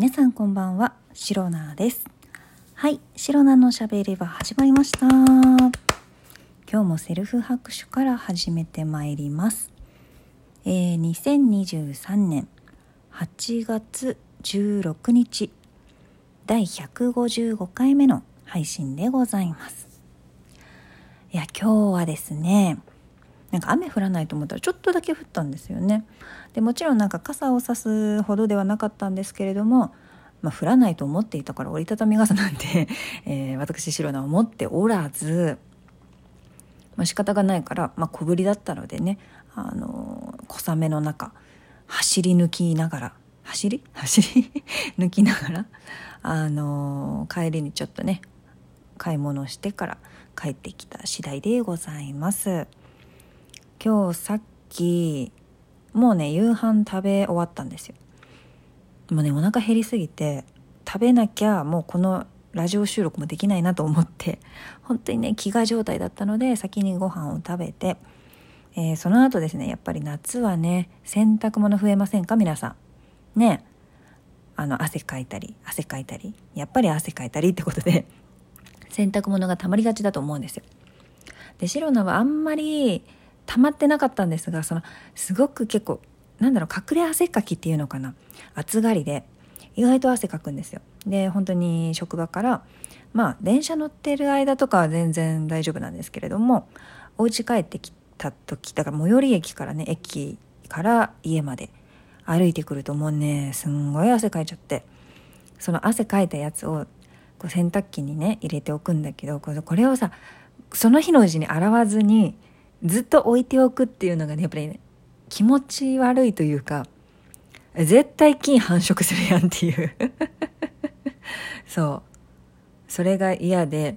皆さんこんばんは、シロナです。はい、シロナのしゃべり場始まりました。今日もセルフ拍手から始めてまいります。2023年8月16日第155回目の配信でございます。いや、今日はですね、なんか雨降らないと思ったらちょっとだけ降ったんですよね。でもちろんなんか傘を差すほどではなかったんですけれども、降らないと思っていたから折りたたみ傘なんて、私シロナは持っておらず、仕方がないから、小ぶりだったのでね、小雨の中走り抜きながら帰りにちょっとね買い物してから帰ってきた次第でございます。今日さっきもうね夕飯食べ終わったんですよ。もうねお腹減りすぎて食べなきゃもうこのラジオ収録もできないなと思って、本当にね飢餓状態だったので先にご飯を食べて、その後ですね、やっぱり夏はね洗濯物増えませんか皆さんね。汗かいたりやっぱり汗かいたりってことで洗濯物が溜まりがちだと思うんですよ。でシロナはあんまり溜まってなかったんですが、すごく結構隠れ汗かきっていうのかな、暑がりで意外と汗かくんですよ。で本当に職場から電車乗ってる間とかは全然大丈夫なんですけれども、お家帰ってきた時だから最寄り駅からね駅から家まで歩いてくるともうねすんごい汗かいちゃって、その汗かいたやつを洗濯機にね入れておくんだけど、これをさその日のうちに洗わずにずっと置いておくっていうのがねやっぱりね気持ち悪いというか、絶対菌繁殖するやんっていうそれが嫌で、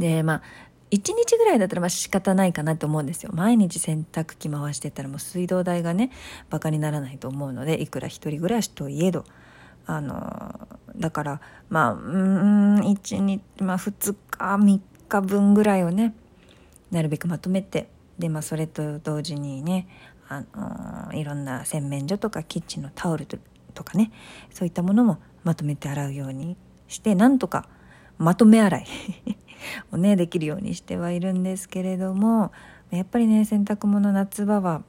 1日ぐらいだったら仕方ないかなと思うんですよ。毎日洗濯機回してたらもう水道代がねバカにならないと思うので、いくら一人暮らしといえどだから1日、2日3日分ぐらいをねなるべくまとめて、でそれと同時にねいろんな洗面所とかキッチンのタオルとかねそういったものもまとめて洗うようにして、なんとかまとめ洗いをねできるようにしてはいるんですけれども、やっぱりね洗濯物夏場は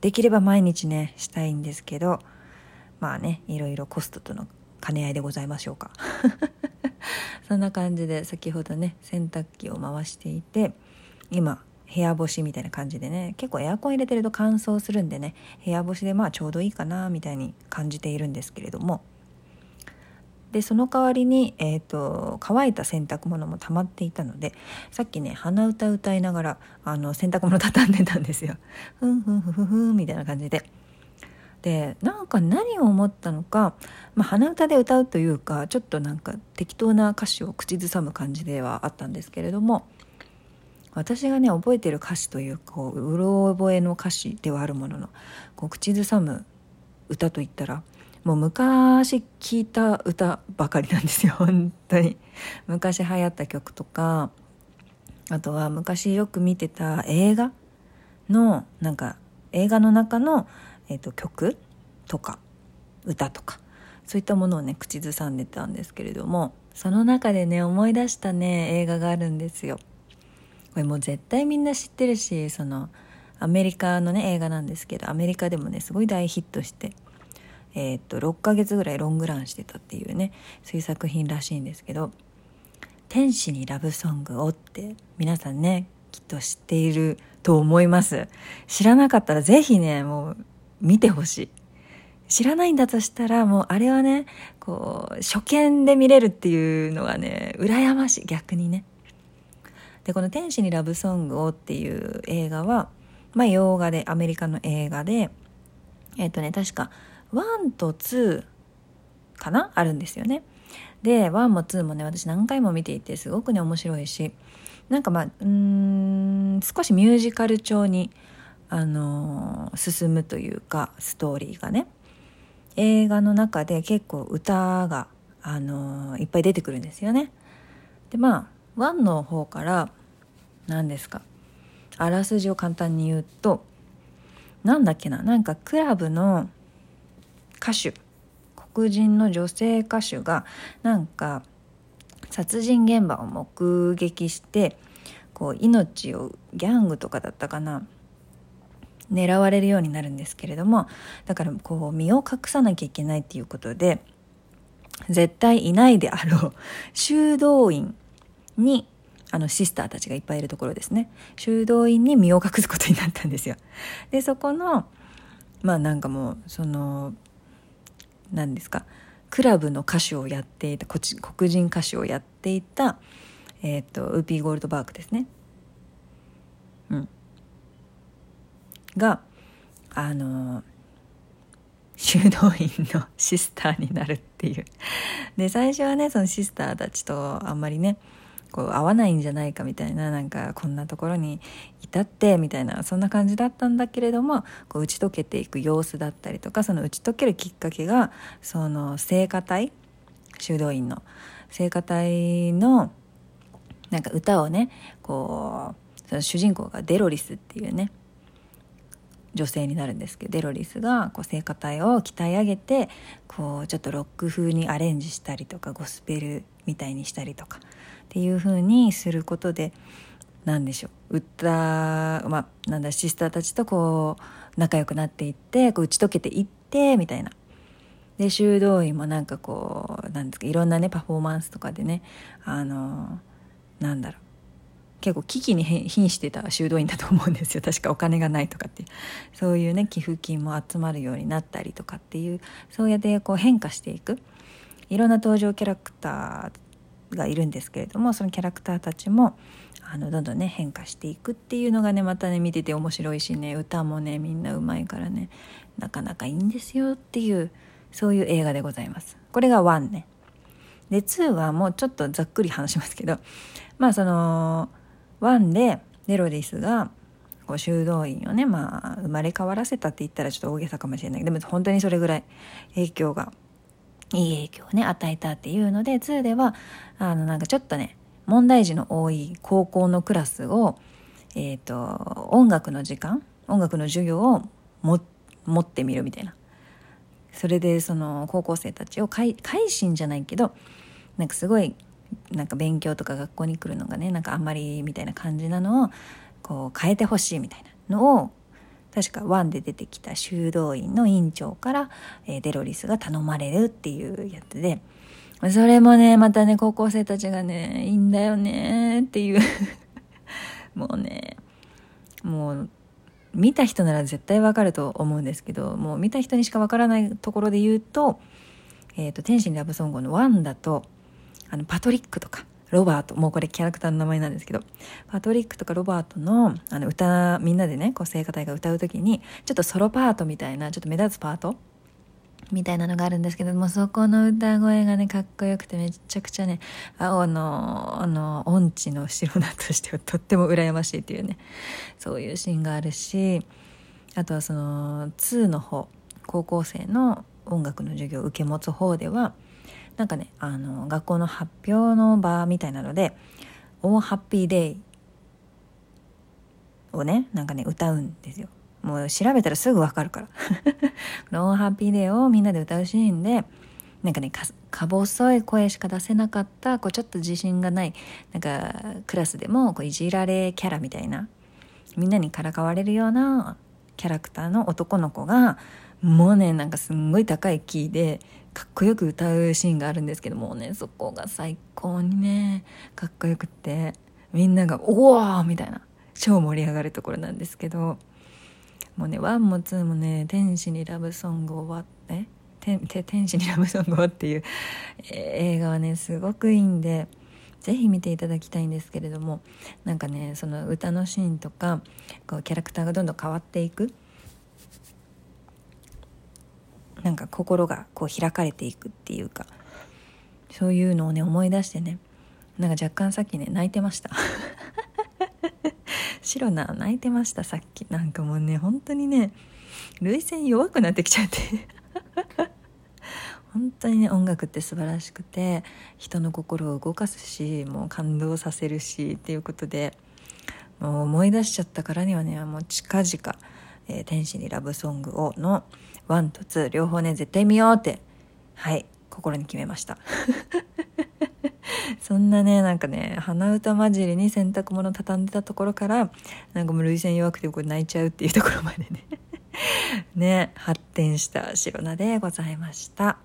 できれば毎日ねしたいんですけど、いろいろコストとの兼ね合いでございましょうかそんな感じで先ほどね洗濯機を回していて、今部屋干しみたいな感じでね、結構エアコン入れてると乾燥するんでね部屋干しでちょうどいいかなみたいに感じているんですけれども、でその代わりに、乾いた洗濯物も溜まっていたので、さっきね鼻歌歌いながら洗濯物畳んでたんですよ。ふんみたいな感じで。で何を思ったのか、鼻歌で歌うというかちょっと適当な歌詞を口ずさむ感じではあったんですけれども、私がね覚えてる歌詞というかうろ覚えの歌詞ではあるものの、口ずさむ歌といったらもう昔聞いた歌ばかりなんですよ。本当に昔流行った曲とか、あとは昔よく見てた映画の中の、曲とか歌とかそういったものをね口ずさんでたんですけれども、その中でね思い出したね映画があるんですよ。これもう絶対みんな知ってるし、アメリカのね映画なんですけど、アメリカでもねすごい大ヒットして、6ヶ月ぐらいロングランしてたっていうねそういう作品らしいんですけど、天使にラブソングをって皆さんねきっと知っていると思います。知らなかったらぜひねもう見てほしい。知らないんだとしたらもうあれはね初見で見れるっていうのがね羨ましい、逆にね。でこの天使にラブソングをっていう映画は、洋画でアメリカの映画で、確か1と2かなあるんですよね。で1も2もね私何回も見ていてすごくね面白いし、少しミュージカル調に、進むというかストーリーがね映画の中で結構歌が、いっぱい出てくるんですよね。でワンの方からあらすじを簡単に言うと、クラブの歌手、黒人の女性歌手がなんか殺人現場を目撃して、こう命をギャングとかだったかな狙われるようになるんですけれども、だからこう身を隠さなきゃいけないっていうことで絶対いないであろう修道院にシスターたちがいっぱいいるところですね、修道院に身を隠すことになったんですよ。でそこのまあなんかもうその何ですかクラブの歌手をやっていた黒人歌手をやっていた、ウーピー・ゴールドバーグですね、が修道院のシスターになるっていう。で最初はねそのシスターたちとあんまりねこう合わないんじゃないかみたいな、なんかこんなところにいたってみたいなそんな感じだったんだけれども、こう打ち解けていく様子だったりとか、その打ち解けるきっかけがその聖歌隊、修道院の聖歌隊のなんか歌をねこうその主人公がデロリスっていうね女性になるんですけど、デロリスがこう聖歌隊を鍛え上げてこうちょっとロック風にアレンジしたりとかゴスペルみたいにしたりとかっていう風にすることで、なんでしょうなんだシスターたちとこう仲良くなっていってこう打ち解けていってみたいな。で修道院もなんかこうなんですかいろんなねパフォーマンスとかでねなんだろう結構危機に瀕してた修道院だと思うんですよ。確かお金がないとかってそういうね寄付金も集まるようになったりとかっていう、そうやってこう変化していくいろんな登場キャラクターがいるんですけれども、そのキャラクターたちもどんどんね変化していくっていうのがねまたね見てて面白いしね、歌もねみんなうまいからねなかなかいいんですよっていう、そういう映画でございます。これが1ね。で2はもうちょっとざっくり話しますけど、まあその1でデロリスがこう修道院をね、まあ、生まれ変わらせたって言ったらちょっと大げさかもしれないけど、でも本当にそれぐらい影響がいい影響をね与えたっていうので、2ではなんかちょっとね問題児の多い高校のクラスを、音楽の授業を持ってみるみたいな。それでその高校生たちを改心じゃないけどなんかすごいなんか勉強とか学校に来るのがねなんかあんまりみたいな感じなのをこう変えてほしいみたいなのを確か1で出てきた修道院の院長からデロリスが頼まれるっていうやつで、それもねまたね高校生たちがねいいんだよねっていうもう見た人なら絶対わかると思うんですけど、もう見た人にしかわからないところで言うと、天使にラブソングの1だとパトリックとかロバート、もうこれキャラクターの名前なんですけど、パトリックとかロバートの歌みんなでねこう聖歌隊が歌うときにちょっとソロパートみたいなちょっと目立つパートみたいなのがあるんですけども、そこの歌声がねかっこよくてめちゃくちゃね青の音痴の白菜としてはとっても羨ましいっていうね、そういうシーンがあるし、あとはその2の方高校生の音楽の授業を受け持つ方ではなんかね学校の発表の場みたいなのでオーハッピーデイをねなんかね歌うんですよ。もう調べたらすぐわかるからオーハッピーデイをみんなで歌うシーンでなんかね か細い声しか出せなかったこうちょっと自信がないなんかクラスでもこういじられキャラみたいなみんなにからかわれるようなキャラクターの男の子がもうねなんかすんごい高いキーでかっこよく歌うシーンがあるんですけどもね、そこが最高にねかっこよくってみんながおーみたいな超盛り上がるところなんですけど、もうね1も2もね天使にラブソングを天使にラブソングをっていう映画はねすごくいいんでぜひ見ていただきたいんですけれども、なんかねその歌のシーンとかこうキャラクターがどんどん変わっていくなんか心がこう開かれていくっていうか、そういうのをね思い出してねなんか若干さっきね泣いてました白菜泣いてましたさっき。なんかもうね本当にね涙腺弱くなってきちゃって本当にね音楽って素晴らしくて人の心を動かすしもう感動させるしっていうことで、もう思い出しちゃったからにはねもう近々天使にラブソングをの1と2両方ね絶対見ようってはい、心に決めました。そんなね、なんかね、鼻歌混じりに洗濯物畳んでたところから、なんかもう涙腺弱くてこう泣いちゃうっていうところまでね、ね、発展したシロナでございました。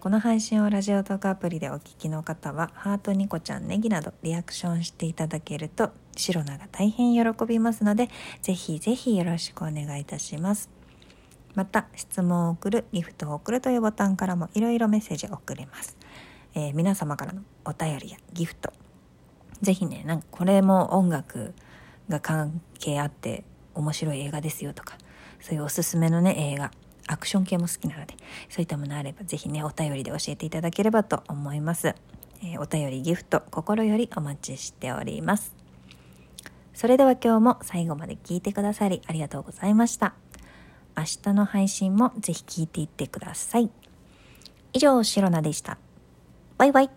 この配信をラジオトークアプリでお聞きの方は、ハート、ニコちゃん、ネギなどリアクションしていただけると、シロナが大変喜びますので、ぜひぜひよろしくお願いいたします。また、質問を送る、ギフトを送るというボタンからもいろいろメッセージを送れます。皆様からのお便りやギフト、ぜひね、なんかこれも音楽が関係あって面白い映画ですよとか、そういうおすすめのね、映画、アクション系も好きなので、そういったものあればぜひね、お便りで教えていただければと思います。お便り、ギフト、心よりお待ちしております。それでは今日も最後まで聞いてくださりありがとうございました。明日の配信もぜひ聞いていってください。以上、シロナでした。バイバイ。